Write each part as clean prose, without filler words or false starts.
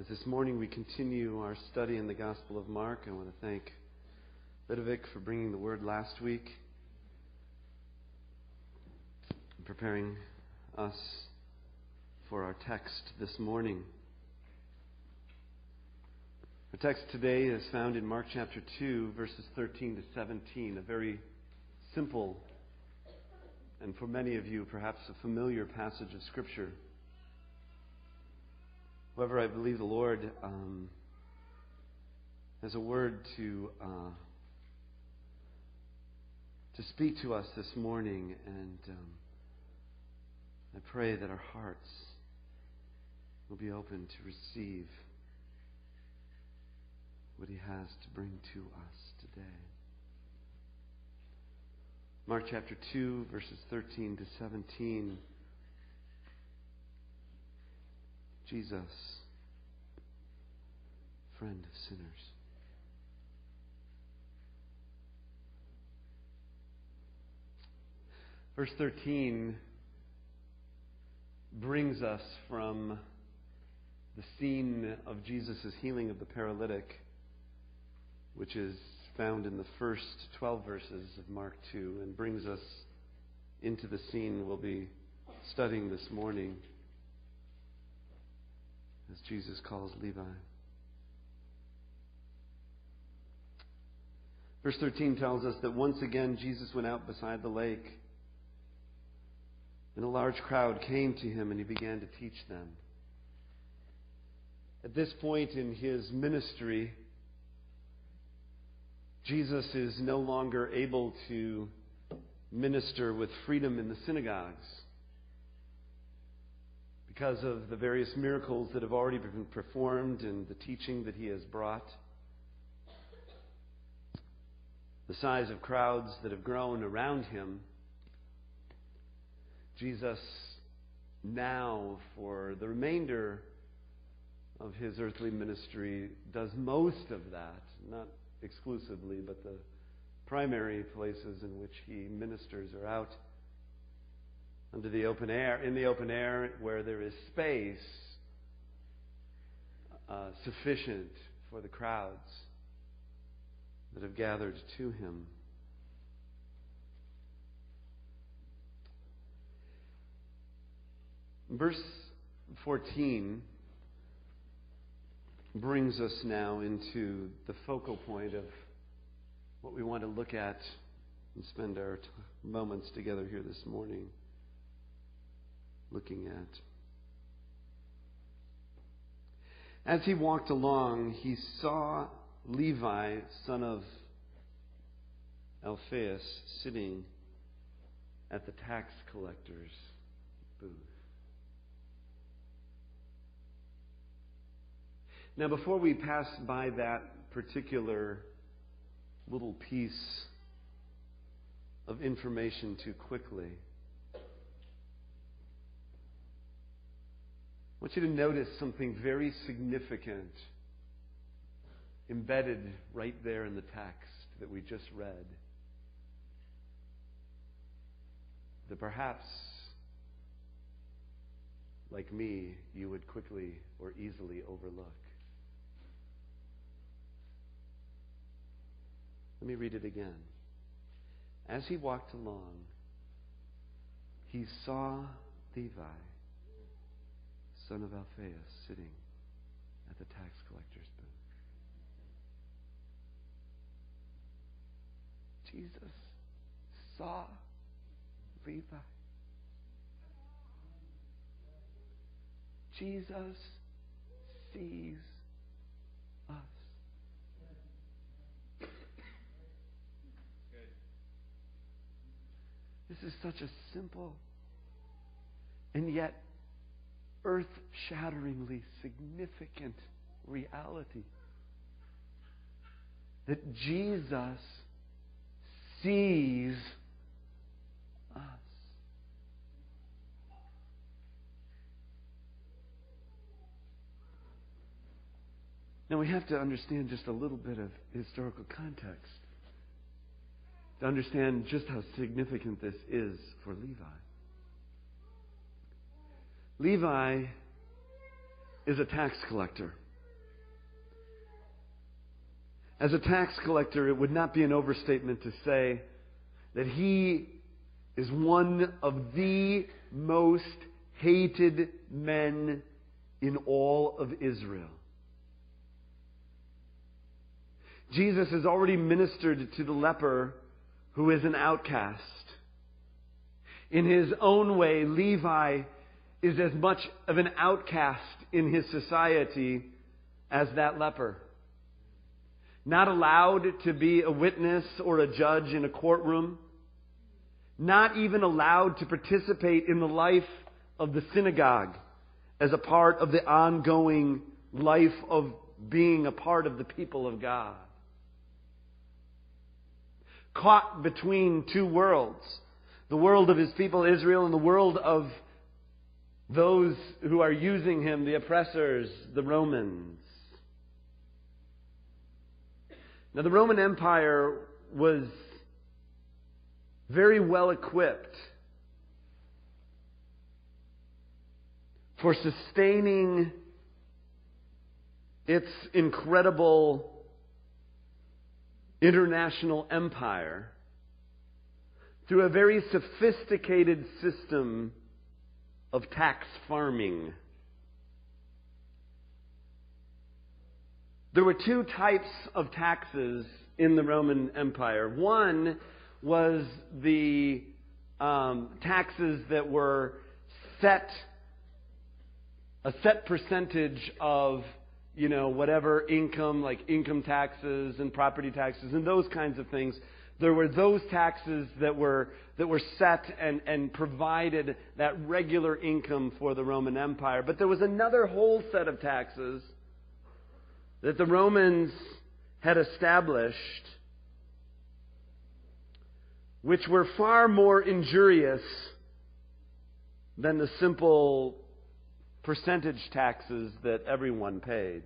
As this morning we continue our study in the Gospel of Mark, I want to thank Ludovic for bringing the word last week and preparing us for our text this morning. Our text today is found in Mark chapter 2, verses 13 to 17, a very simple and for many of you perhaps a familiar passage of Scripture. However, I believe the Lord has a word to speak to us this morning, and I pray that our hearts will be open to receive what He has to bring to us today. Mark chapter 2, verses 13 to 17. Jesus, friend of sinners. Verse 13 brings us from the scene of Jesus' healing of the paralytic, which is found in the first 12 verses of Mark 2, and brings us into the scene we'll be studying this morning, as Jesus calls Levi. Verse 13 tells us that once again Jesus went out beside the lake, and a large crowd came to Him, and He began to teach them. At this point in His ministry, Jesus is no longer able to minister with freedom in the synagogues, because of the various miracles that have already been performed and the teaching that He has brought. The size of crowds that have grown around Him, Jesus now, for the remainder of His earthly ministry, does most of that, not exclusively, but the primary places in which He ministers are out under the open air, in the open air where there is space sufficient for the crowds that have gathered to Him. Verse 14 brings us now into the focal point of what we want to look at and spend our moments together here this morning looking at. As He walked along, He saw Levi, son of Alphaeus, sitting at the tax collector's booth. Now, before we pass by that particular little piece of information too quickly, I want you to notice something very significant embedded right there in the text that we just read, that perhaps, like me, you would quickly or easily overlook. Let me read it again. As He walked along, He saw Levi, son of Alphaeus, sitting at the tax collector's booth. Jesus saw Levi. Jesus sees us. This is such a simple and yet earth-shatteringly significant reality, that Jesus sees us. Now, we have to understand just a little bit of historical context to understand just how significant this is for Levi. Levi is a tax collector. As a tax collector, it would not be an overstatement to say that he is one of the most hated men in all of Israel. Jesus has already ministered to the leper who is an outcast. In his own way, Levi is as much of an outcast in his society as that leper. Not allowed to be a witness or a judge in a courtroom. Not even allowed to participate in the life of the synagogue as a part of the ongoing life of being a part of the people of God. Caught between two worlds, the world of His people Israel and the world of those who are using Him, the oppressors, the Romans. Now, the Roman Empire was very well equipped for sustaining its incredible international empire through a very sophisticated system of tax farming. There were two types of taxes in the Roman Empire. One was the taxes that were a set percentage of, whatever income, like income taxes and property taxes and those kinds of things. There were those taxes that were set and provided that regular income for the Roman Empire. But there was another whole set of taxes that the Romans had established, which were far more injurious than the simple percentage taxes that everyone paid.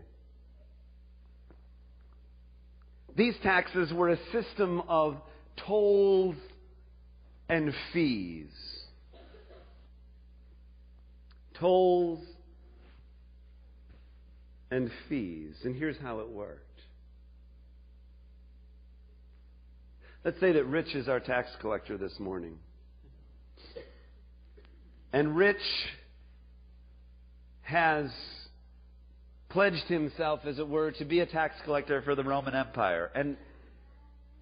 These taxes were a system of tolls and fees. Tolls and fees. And here's how it worked. Let's say that Rich is our tax collector this morning. And Rich has pledged himself, as it were, to be a tax collector for the Roman Empire.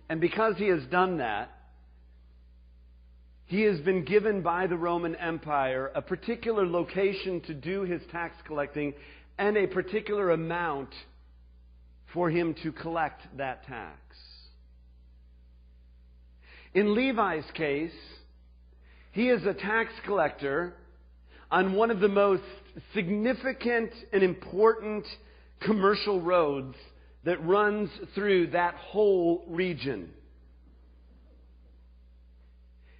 And because he has done that, he has been given by the Roman Empire a particular location to do his tax collecting and a particular amount for him to collect that tax. In Levi's case, he is a tax collector on one of the most significant and important commercial roads that runs through that whole region.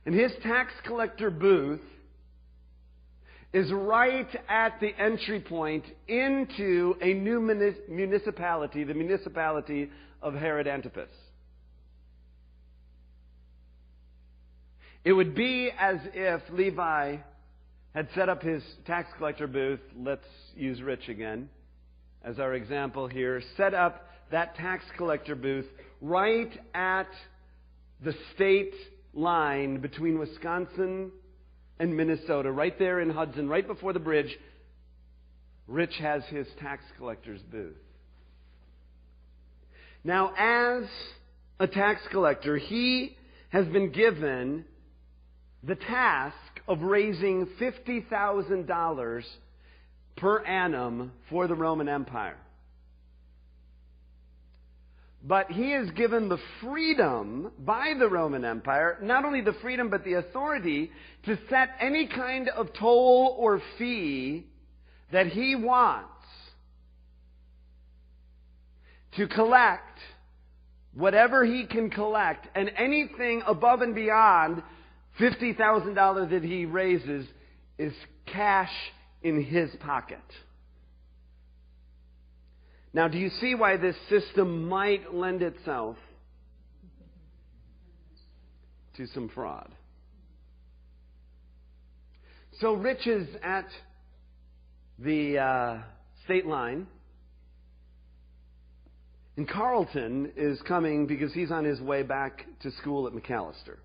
And his tax collector booth is right at the entry point into a new municipality, the municipality of Herod Antipas. It would be as if Levi had set up his tax collector booth, let's use Rich again as our example here, set up that tax collector booth right at the state line between Wisconsin and Minnesota, right there in Hudson, right before the bridge. Rich has his tax collector's booth. Now, as a tax collector, he has been given the task of raising $50,000 per annum for the Roman Empire. But he is given the freedom by the Roman Empire, not only the freedom but the authority to set any kind of toll or fee that he wants to collect whatever he can collect, and anything above and beyond $50,000 that he raises is cash in his pocket. Now, do you see why this system might lend itself to some fraud? So Rich is at the state line, And Carlton is coming because he's on his way back to school at McAllister.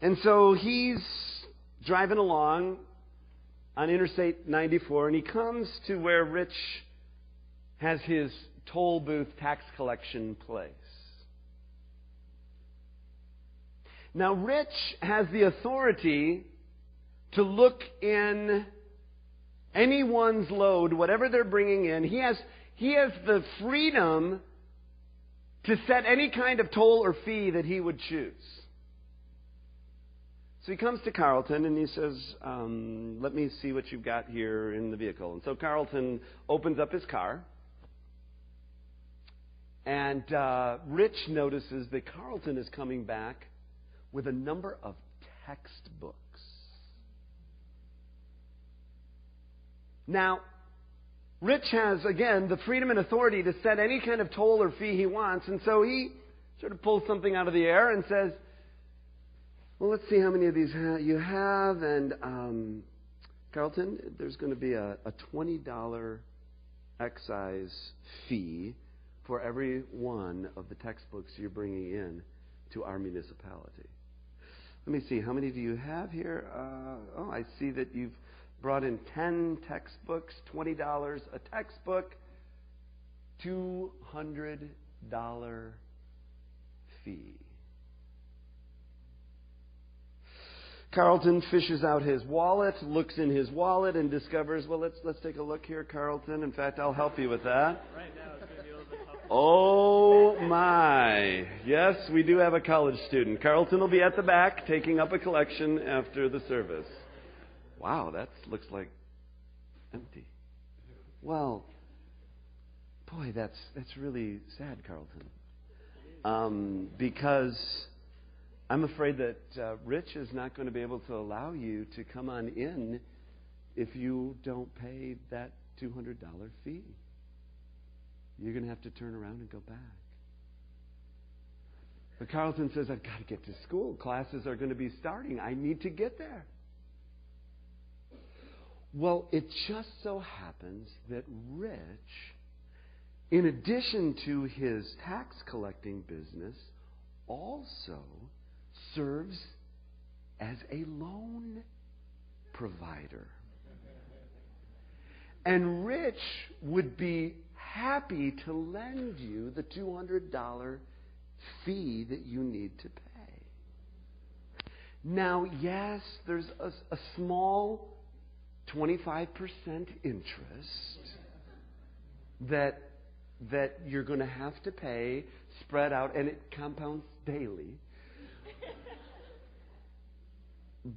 And so he's driving along on Interstate 94, and he comes to where Rich has his toll booth tax collection place. Now, Rich has the authority to look in anyone's load, whatever they're bringing in. He has the freedom to set any kind of toll or fee that he would choose. So he comes to Carlton and he says, let me see what you've got here in the vehicle. And so Carlton opens up his car. And Rich notices that Carlton is coming back with a number of textbooks. Now, Rich has, again, the freedom and authority to set any kind of toll or fee he wants. And so he sort of pulls something out of the air and says, well, let's see how many of these you have. And Carlton, there's going to be a $20 excise fee for every one of the textbooks you're bringing in to our municipality. Let me see, how many do you have here? Oh, I see that you've brought in 10 textbooks, $20 a textbook, $200 fee. Carlton fishes out his wallet, looks in his wallet, and discovers, well, let's take a look here, Carlton. In fact, I'll help you with that. Right now it's going to be a little bit tougher. Oh, my. Yes, we do have a college student. Carlton will be at the back taking up a collection after the service. Wow, that looks like empty. Well, boy, that's really sad, Carlton. Because I'm afraid that Rich is not going to be able to allow you to come on in if you don't pay that $200 fee. You're going to have to turn around and go back. But Carlton says, I've got to get to school. Classes are going to be starting. I need to get there. Well, it just so happens that Rich, in addition to his tax collecting business, also serves as a loan provider. And Rich would be happy to lend you the $200 fee that you need to pay. Now, yes, there's a small 25% interest that you're going to have to pay, spread out, and it compounds daily.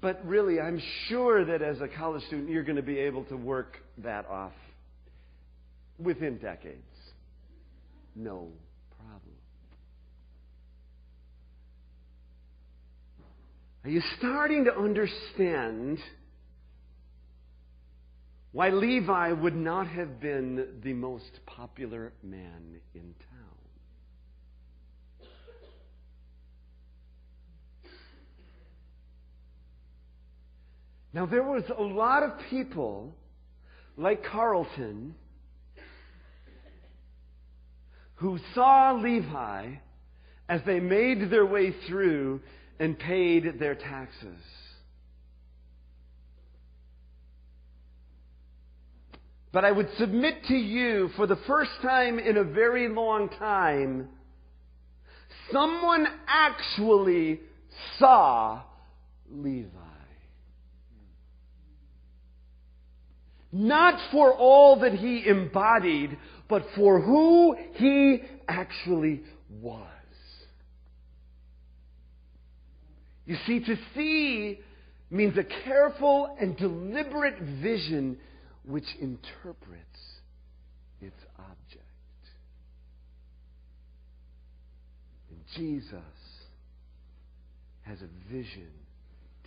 But really, I'm sure that as a college student, you're going to be able to work that off within decades. No problem. Are you starting to understand why Levi would not have been the most popular man in town? Now, there was a lot of people like Carlton who saw Levi as they made their way through and paid their taxes. But I would submit to you, for the first time in a very long time, someone actually saw Levi. Not for all that he embodied, but for who he actually was. You see, to see means a careful and deliberate vision which interprets its object. And Jesus has a vision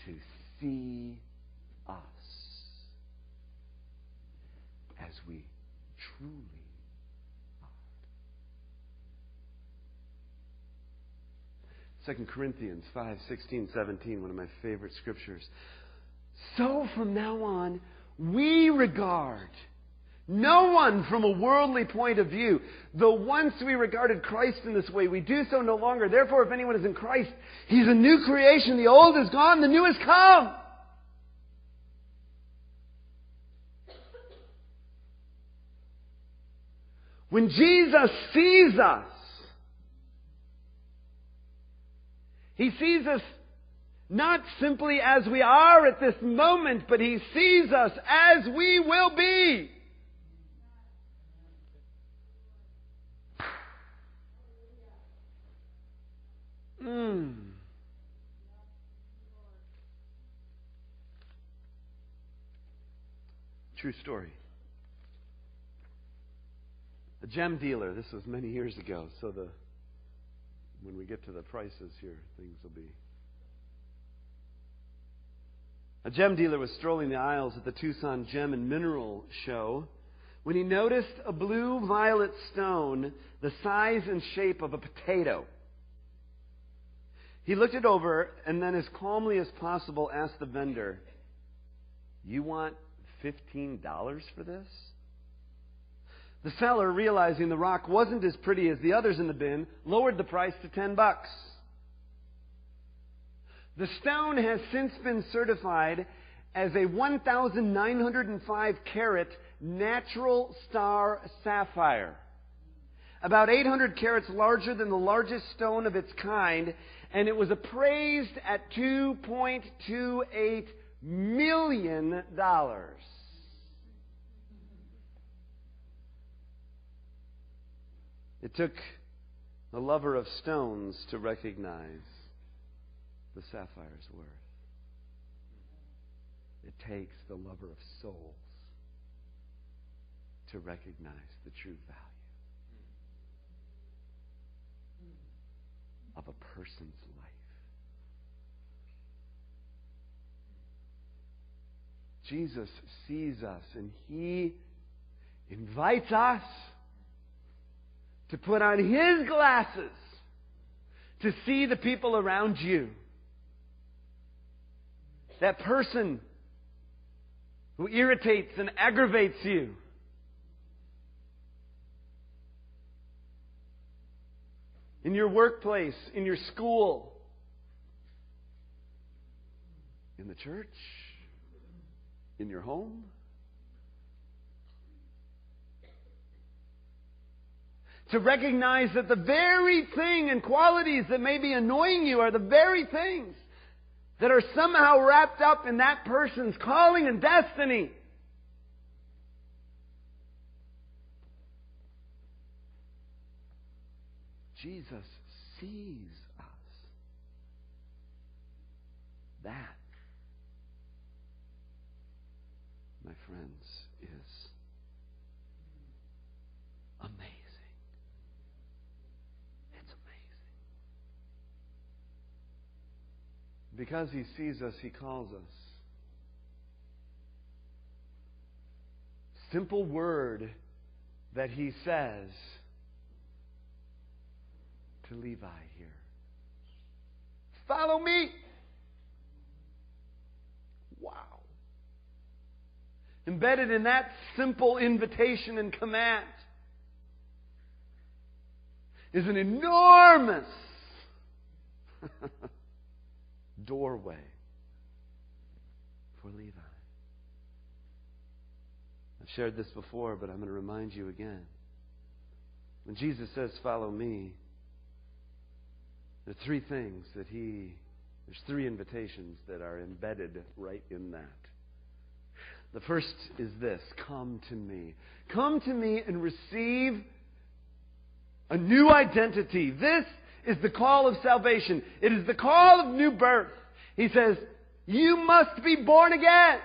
to see us as we truly are. 2 Corinthians 5, 16, 17, one of my favorite scriptures. So from now on, we regard No one from a worldly point of view. Though once we regarded Christ in this way, we do so no longer. Therefore, if anyone is in Christ, he's a new creation. The old is gone, the new has come. When Jesus sees us, He sees us not simply as we are at this moment, but He sees us as we will be. True story. A gem dealer, this was many years ago, so when we get to the prices here, things will be... A gem dealer was strolling the aisles at the Tucson Gem and Mineral Show when he noticed a blue-violet stone the size and shape of a potato. He looked it over and then, as calmly as possible, asked the vendor, "You want $15 for this?" The seller, realizing the rock wasn't as pretty as the others in the bin, lowered the price to $10. The stone has since been certified as a 1,905 carat natural star sapphire, about 800 carats larger than the largest stone of its kind, and it was appraised at $2.28 million. It took the lover of stones to recognize the sapphire's worth. It takes the lover of souls to recognize the true value of a person's life. Jesus sees us and He invites us to put on His glasses to see the people around you. That person who irritates and aggravates you. In your workplace, in your school, in the church, in your home. To recognize that the very thing and qualities that may be annoying you are the very things that are somehow wrapped up in that person's calling and destiny. Jesus sees us. That, my friends, is amazing. Because He sees us, He calls us. Simple word that He says to Levi here. Follow me! Wow. Embedded in that simple invitation and command is an enormous doorway for Levi. I've shared this before, but I'm going to remind you again. When Jesus says, "Follow me," there's three invitations that are embedded right in that. The first is this: come to me. Come to me and receive a new identity. This is the call of salvation. It is the call of new birth. He says, you must be born again.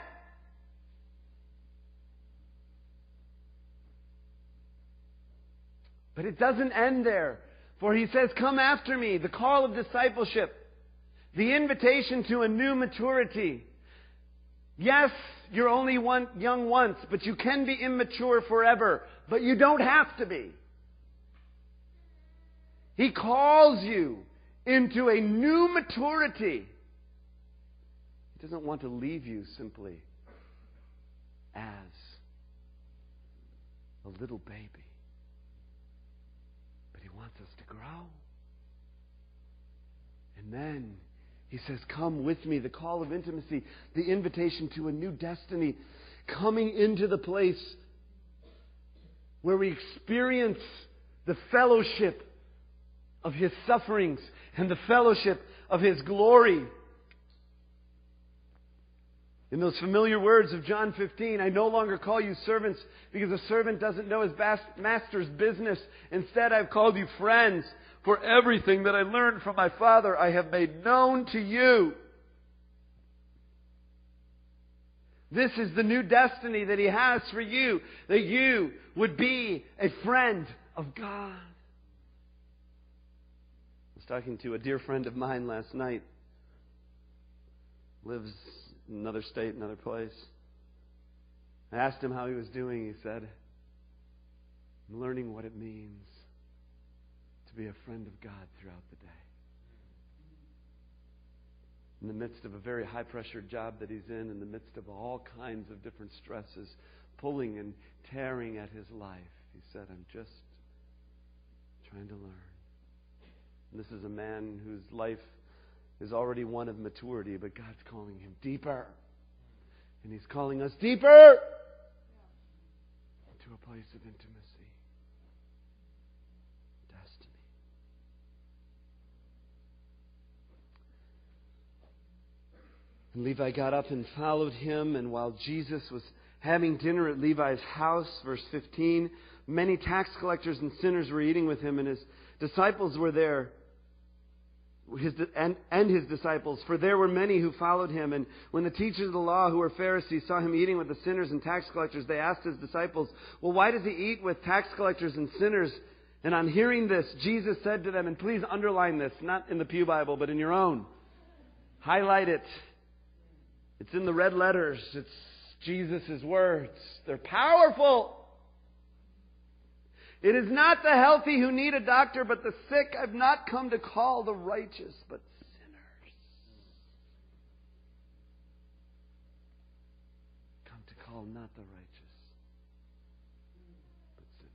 But it doesn't end there. For He says, come after me. The call of discipleship. The invitation to a new maturity. Yes, you're only young once, but you can be immature forever. But you don't have to be. He calls you into a new maturity. He doesn't want to leave you simply as a little baby. But he wants us to grow. And then he says, come with me. The call of intimacy, the invitation to a new destiny, coming into the place where we experience the fellowship of His sufferings and the fellowship of His glory. In those familiar words of John 15, I no longer call you servants because a servant doesn't know his master's business. Instead, I've called you friends, for everything that I learned from my Father I have made known to you. This is the new destiny that He has for you, that you would be a friend of God. I was talking to a dear friend of mine last night. Lives in another state, another place. I asked him how he was doing. He said, I'm learning what it means to be a friend of God throughout the day. In the midst of a very high-pressure job that he's in midst of all kinds of different stresses, pulling and tearing at his life. He said, I'm just trying to learn. And this is a man whose life is already one of maturity, but God's calling him deeper. And He's calling us deeper to a place of intimacy. Destiny. And Levi got up and followed Him. And while Jesus was having dinner at Levi's house, verse 15, many tax collectors and sinners were eating with Him, and His disciples were there. His disciples, for there were many who followed Him. And when the teachers of the law, who were Pharisees, saw Him eating with the sinners and tax collectors, they asked His disciples, well, why does He eat with tax collectors and sinners? And on hearing this, Jesus said to them, and please underline this, not in the Pew Bible, but in your own. Highlight it. It's in the red letters. It's Jesus' words. They're powerful. It is not the healthy who need a doctor, but the sick. I've not come to call the righteous, but sinners. Come to call not the righteous, but sinners.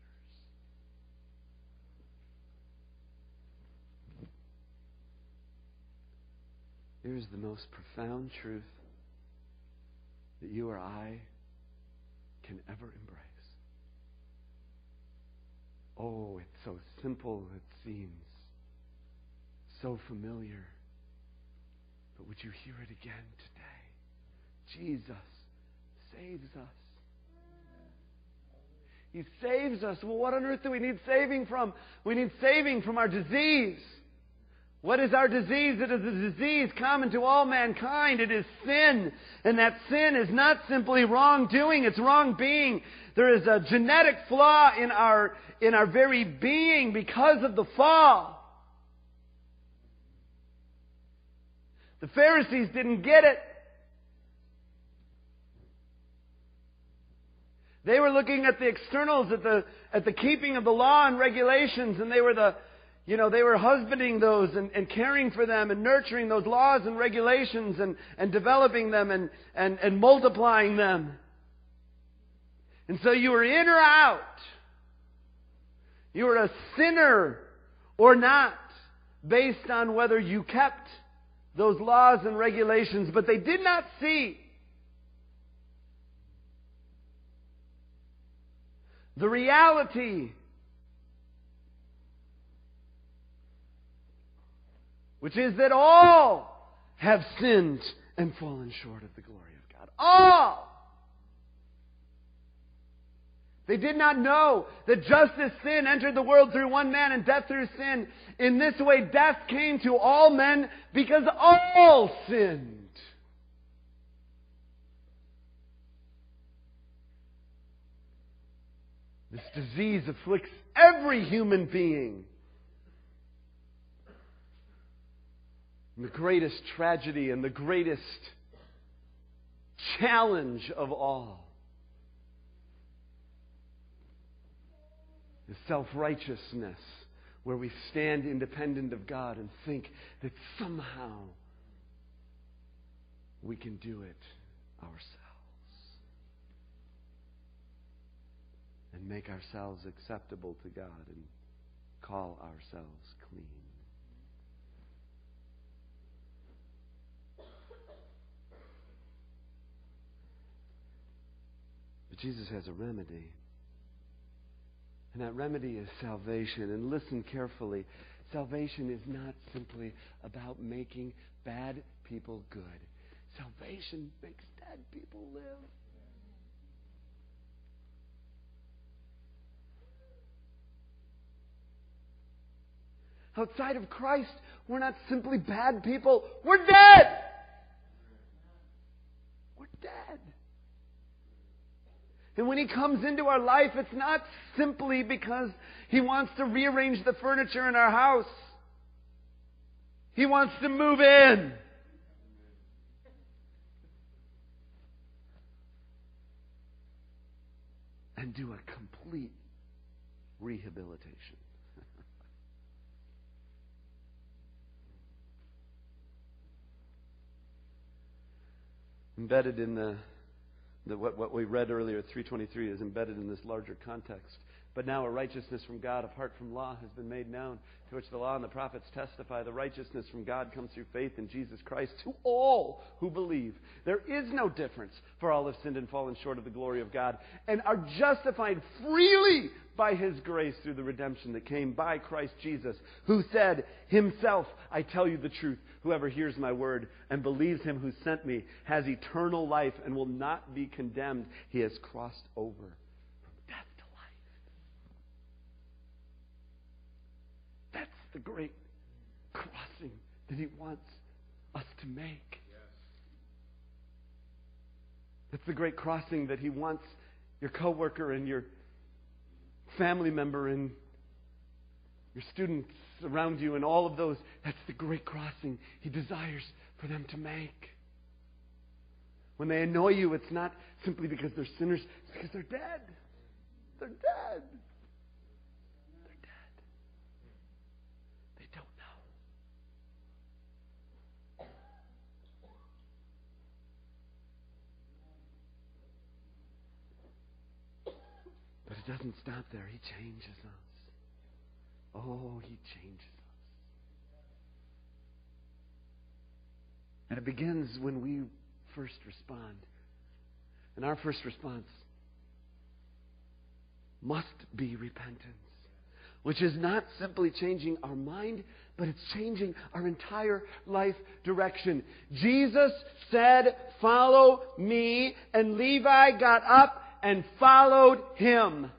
Here's the most profound truth that you or I can ever embrace. Oh, it's so simple, it seems. So familiar. But would you hear it again today? Jesus saves us. He saves us. Well, what on earth do we need saving from? We need saving from our disease. What is our disease? It is a disease common to all mankind. It is sin. And that sin is not simply wrongdoing, it's wrong being. There is a genetic flaw in our very being because of the fall. The Pharisees didn't get it. They were looking at the externals, at the keeping of the law and regulations, and they were they were husbanding those and caring for them and nurturing those laws and regulations and developing them and multiplying them. And so you were in or out. You were a sinner or not based on whether you kept those laws and regulations. But they did not see the reality which is that all have sinned and fallen short of the glory of God. All! They did not know that just as sin entered the world through one man and death through sin, in this way death came to all men because all sinned. This disease afflicts every human being. The greatest tragedy and the greatest challenge of all is self-righteousness, where we stand independent of God and think that somehow we can do it ourselves. and make ourselves acceptable to God and call ourselves clean. But Jesus has a remedy. And that remedy is salvation. And listen carefully. Salvation is not simply about making bad people good. Salvation makes dead people live. Outside of Christ, we're not simply bad people. We're dead! We're dead. And when He comes into our life, it's not simply because He wants to rearrange the furniture in our house. He wants to move in. And do a complete rehabilitation. Embedded in what we read earlier, 3:23, is embedded in this larger context. But now a righteousness from God apart from law has been made known, to which the law and the prophets testify. The righteousness from God comes through faith in Jesus Christ to all who believe. There is no difference, for all have sinned and fallen short of the glory of God, and are justified freely by His grace through the redemption that came by Christ Jesus, who said Himself, "I tell you the truth, whoever hears my word and believes Him who sent me has eternal life and will not be condemned." He has crossed over. The great crossing that He wants us to make. Yes. That's the great crossing that He wants your coworker and your family member and your students around you and all of those. That's the great crossing He desires for them to make. When they annoy you, it's not simply because they're sinners, it's because they're dead. They're dead. It doesn't stop there. He changes us. Oh, He changes us. And it begins when we first respond. And our first response must be repentance, which is not simply changing our mind, but it's changing our entire life direction. Jesus said, "Follow me," and Levi got up and followed Him.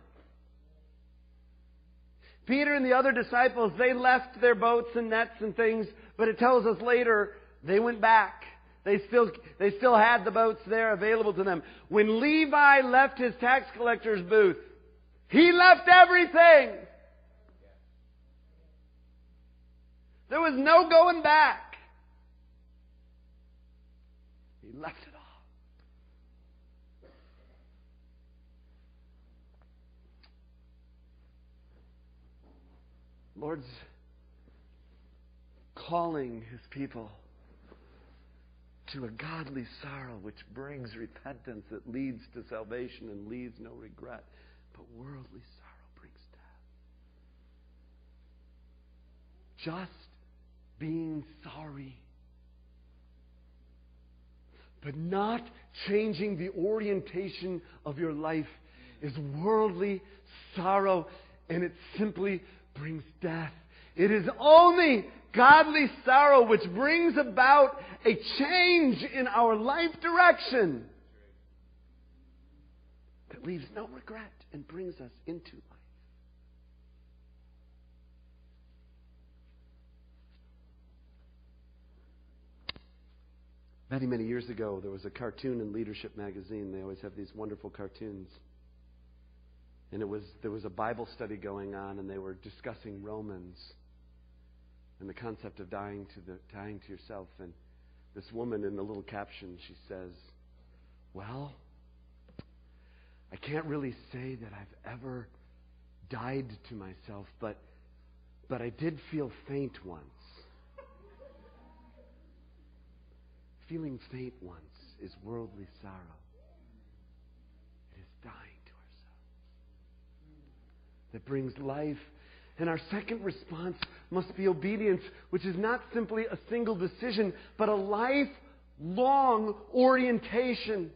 Peter and the other disciples, they left their boats and nets and things, but it tells us later they went back. They still had the boats there available to them. When Levi left his tax collector's booth, he left everything. There was no going back. He left it. Lord's calling His people to a godly sorrow which brings repentance, that leads to salvation and leaves no regret. But worldly sorrow brings death. Just being sorry, but not changing the orientation of your life, is worldly sorrow, and it simply brings death. It is only godly sorrow which brings about a change in our life direction that leaves no regret and brings us into life. Many, many years ago, there was a cartoon in Leadership Magazine. They always have these wonderful cartoons. And there was a Bible study going on, and they were discussing Romans and the concept of dying to yourself. And this woman, in the little caption, she says, "Well, I can't really say that I've ever died to myself, but I did feel faint once." Feeling faint once is worldly sorrow. It is dying. that brings life. And our second response must be obedience, which is not simply a single decision, but a lifelong orientation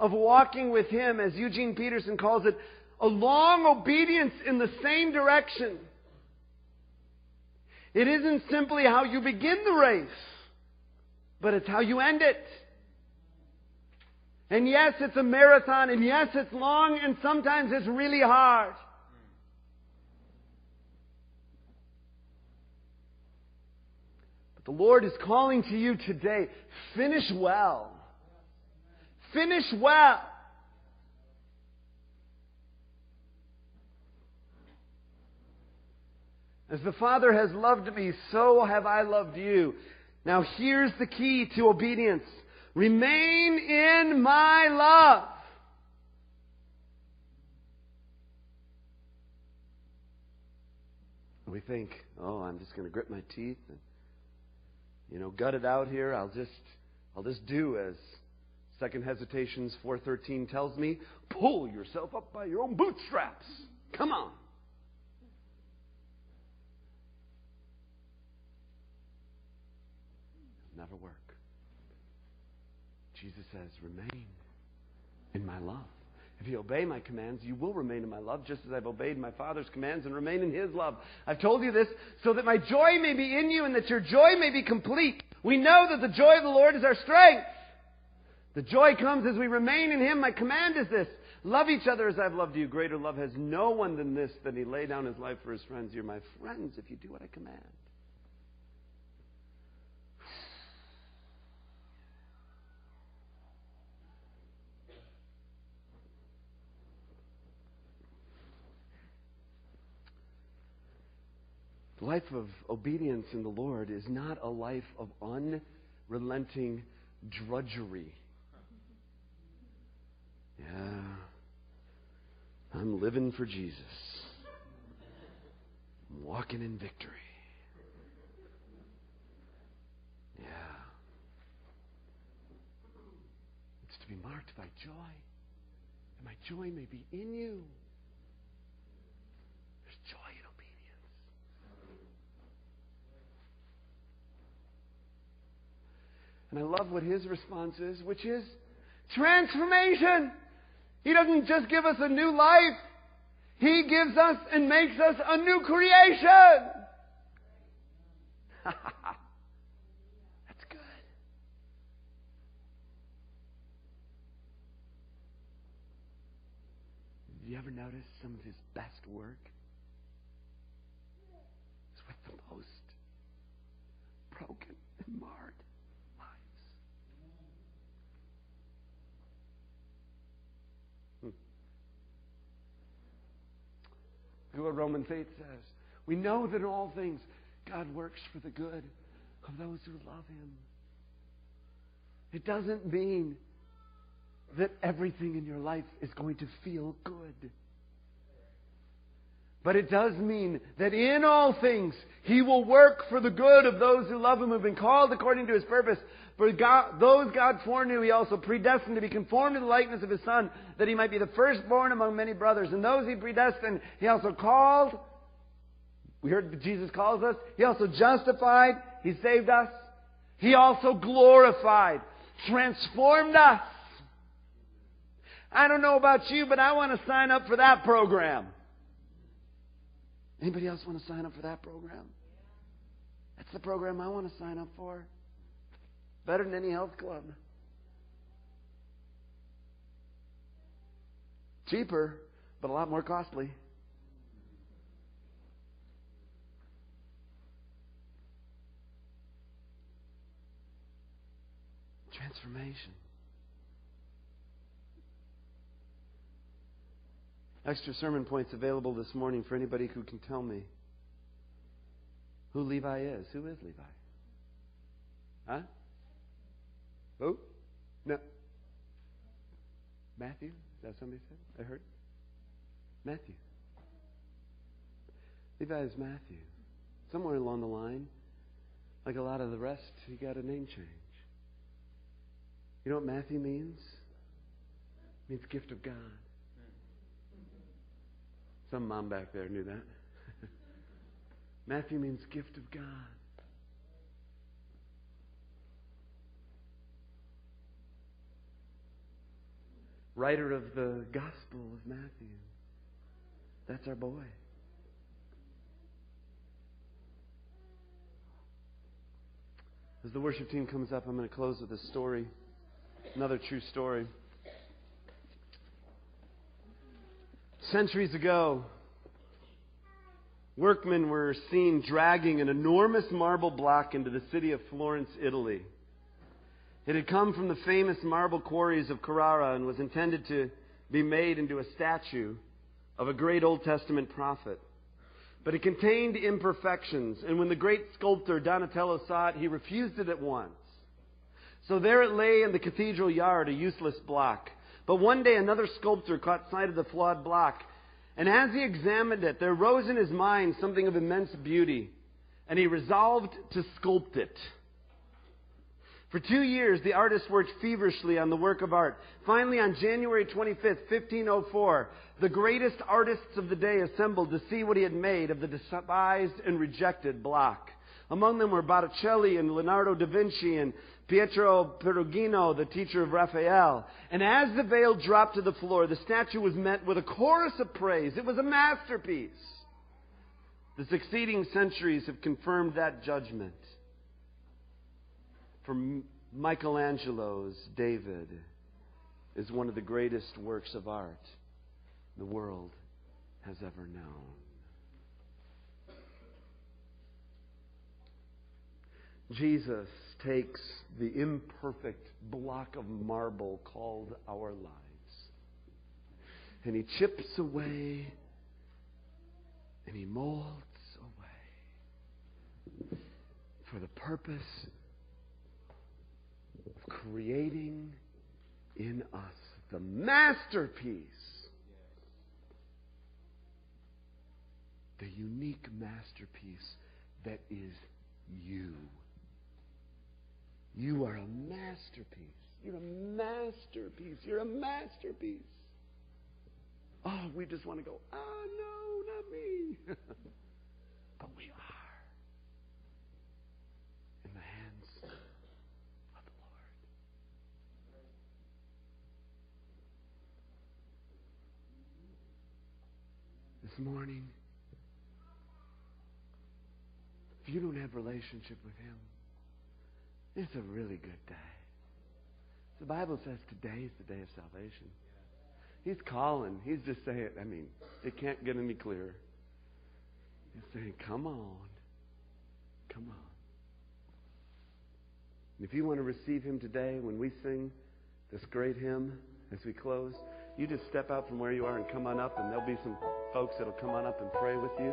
of walking with Him, as Eugene Peterson calls it, a long obedience in the same direction. It isn't simply how you begin the race, but it's how you end it. And yes, it's a marathon, and yes, it's long, and sometimes it's really hard. But the Lord is calling to you today, finish well. Finish well. As the Father has loved me, so have I loved you. Now here's the key to obedience. Remain in my love. We think, oh, I'm just going to grip my teeth and, gut it out here. I'll just do as Second Hesitations 4:13 tells me. Pull yourself up by your own bootstraps. Come on. Never work. Jesus says, remain in my love. If you obey my commands, you will remain in my love, just as I've obeyed my Father's commands and remain in His love. I've told you this so that my joy may be in you and that your joy may be complete. We know that the joy of the Lord is our strength. The joy comes as we remain in Him. My command is this: love each other as I've loved you. Greater love has no one than this, that he lay down his life for his friends. You're my friends if you do what I command. The life of obedience in the Lord is not a life of unrelenting drudgery. Yeah, I'm living for Jesus. I'm walking in victory. Yeah. It's to be marked by joy. And my joy may be in you. There's joy in and I love what his response is, which is transformation. He doesn't just give us a new life. He gives us and makes us a new creation. That's good. Did you ever notice some of his best work is with the most broken and marred? What Roman faith says. We know that in all things God works for the good of those who love Him. It doesn't mean that everything in your life is going to feel good. But it does mean that in all things He will work for the good of those who love Him, who have been called according to His purpose. For God, those God foreknew, He also predestined to be conformed to the likeness of His Son, that He might be the firstborn among many brothers. And those He predestined, He also called. We heard that Jesus calls us. He also justified. He saved us. He also glorified. Transformed us. I don't know about you, but I want to sign up for that program. Anybody else want to sign up for that program? That's the program I want to sign up for. Better than any health club. Cheaper, but a lot more costly. Transformation. Extra sermon points available this morning for anybody who can tell me who Levi is. Who is Levi? Huh? Who? No. Matthew? Is that somebody said? I heard. Matthew. Levi is Matthew. Somewhere along the line, like a lot of the rest, he got a name change. You know what Matthew means? It means gift of God. Some mom back there knew that. Matthew means gift of God. Writer of the Gospel of Matthew. That's our boy. As the worship team comes up, I'm going to close with a story. Another true story. Centuries ago, workmen were seen dragging an enormous marble block into the city of Florence, Italy. It had come from the famous marble quarries of Carrara and was intended to be made into a statue of a great Old Testament prophet. But it contained imperfections, and when the great sculptor Donatello saw it, he refused it at once. So there it lay in the cathedral yard, a useless block. But one day another sculptor caught sight of the flawed block, and as he examined it, there rose in his mind something of immense beauty, and he resolved to sculpt it. For 2 years, the artist worked feverishly on the work of art. Finally, on January 25th, 1504, the greatest artists of the day assembled to see what he had made of the despised and rejected block. Among them were Botticelli and Leonardo da Vinci and Pietro Perugino, the teacher of Raphael. And as the veil dropped to the floor, the statue was met with a chorus of praise. It was a masterpiece. The succeeding centuries have confirmed that judgment. From Michelangelo's David is one of the greatest works of art the world has ever known. Jesus takes the imperfect block of marble called our lives, and He chips away and He molds away for the purpose of creating in us the masterpiece, the unique masterpiece that is you. You are a masterpiece. You're a masterpiece. You're a masterpiece. Oh, we just want to go, oh, no, not me. But we are. Morning, if you don't have a relationship with Him, it's a really good day. The Bible says today is the day of salvation. He's calling. He's just saying, I mean, it can't get any clearer. He's saying, come on. Come on. And if you want to receive Him today, when we sing this great hymn as we close, you just step out from where you are and come on up, and there'll be some folks that'll come on up and pray with you.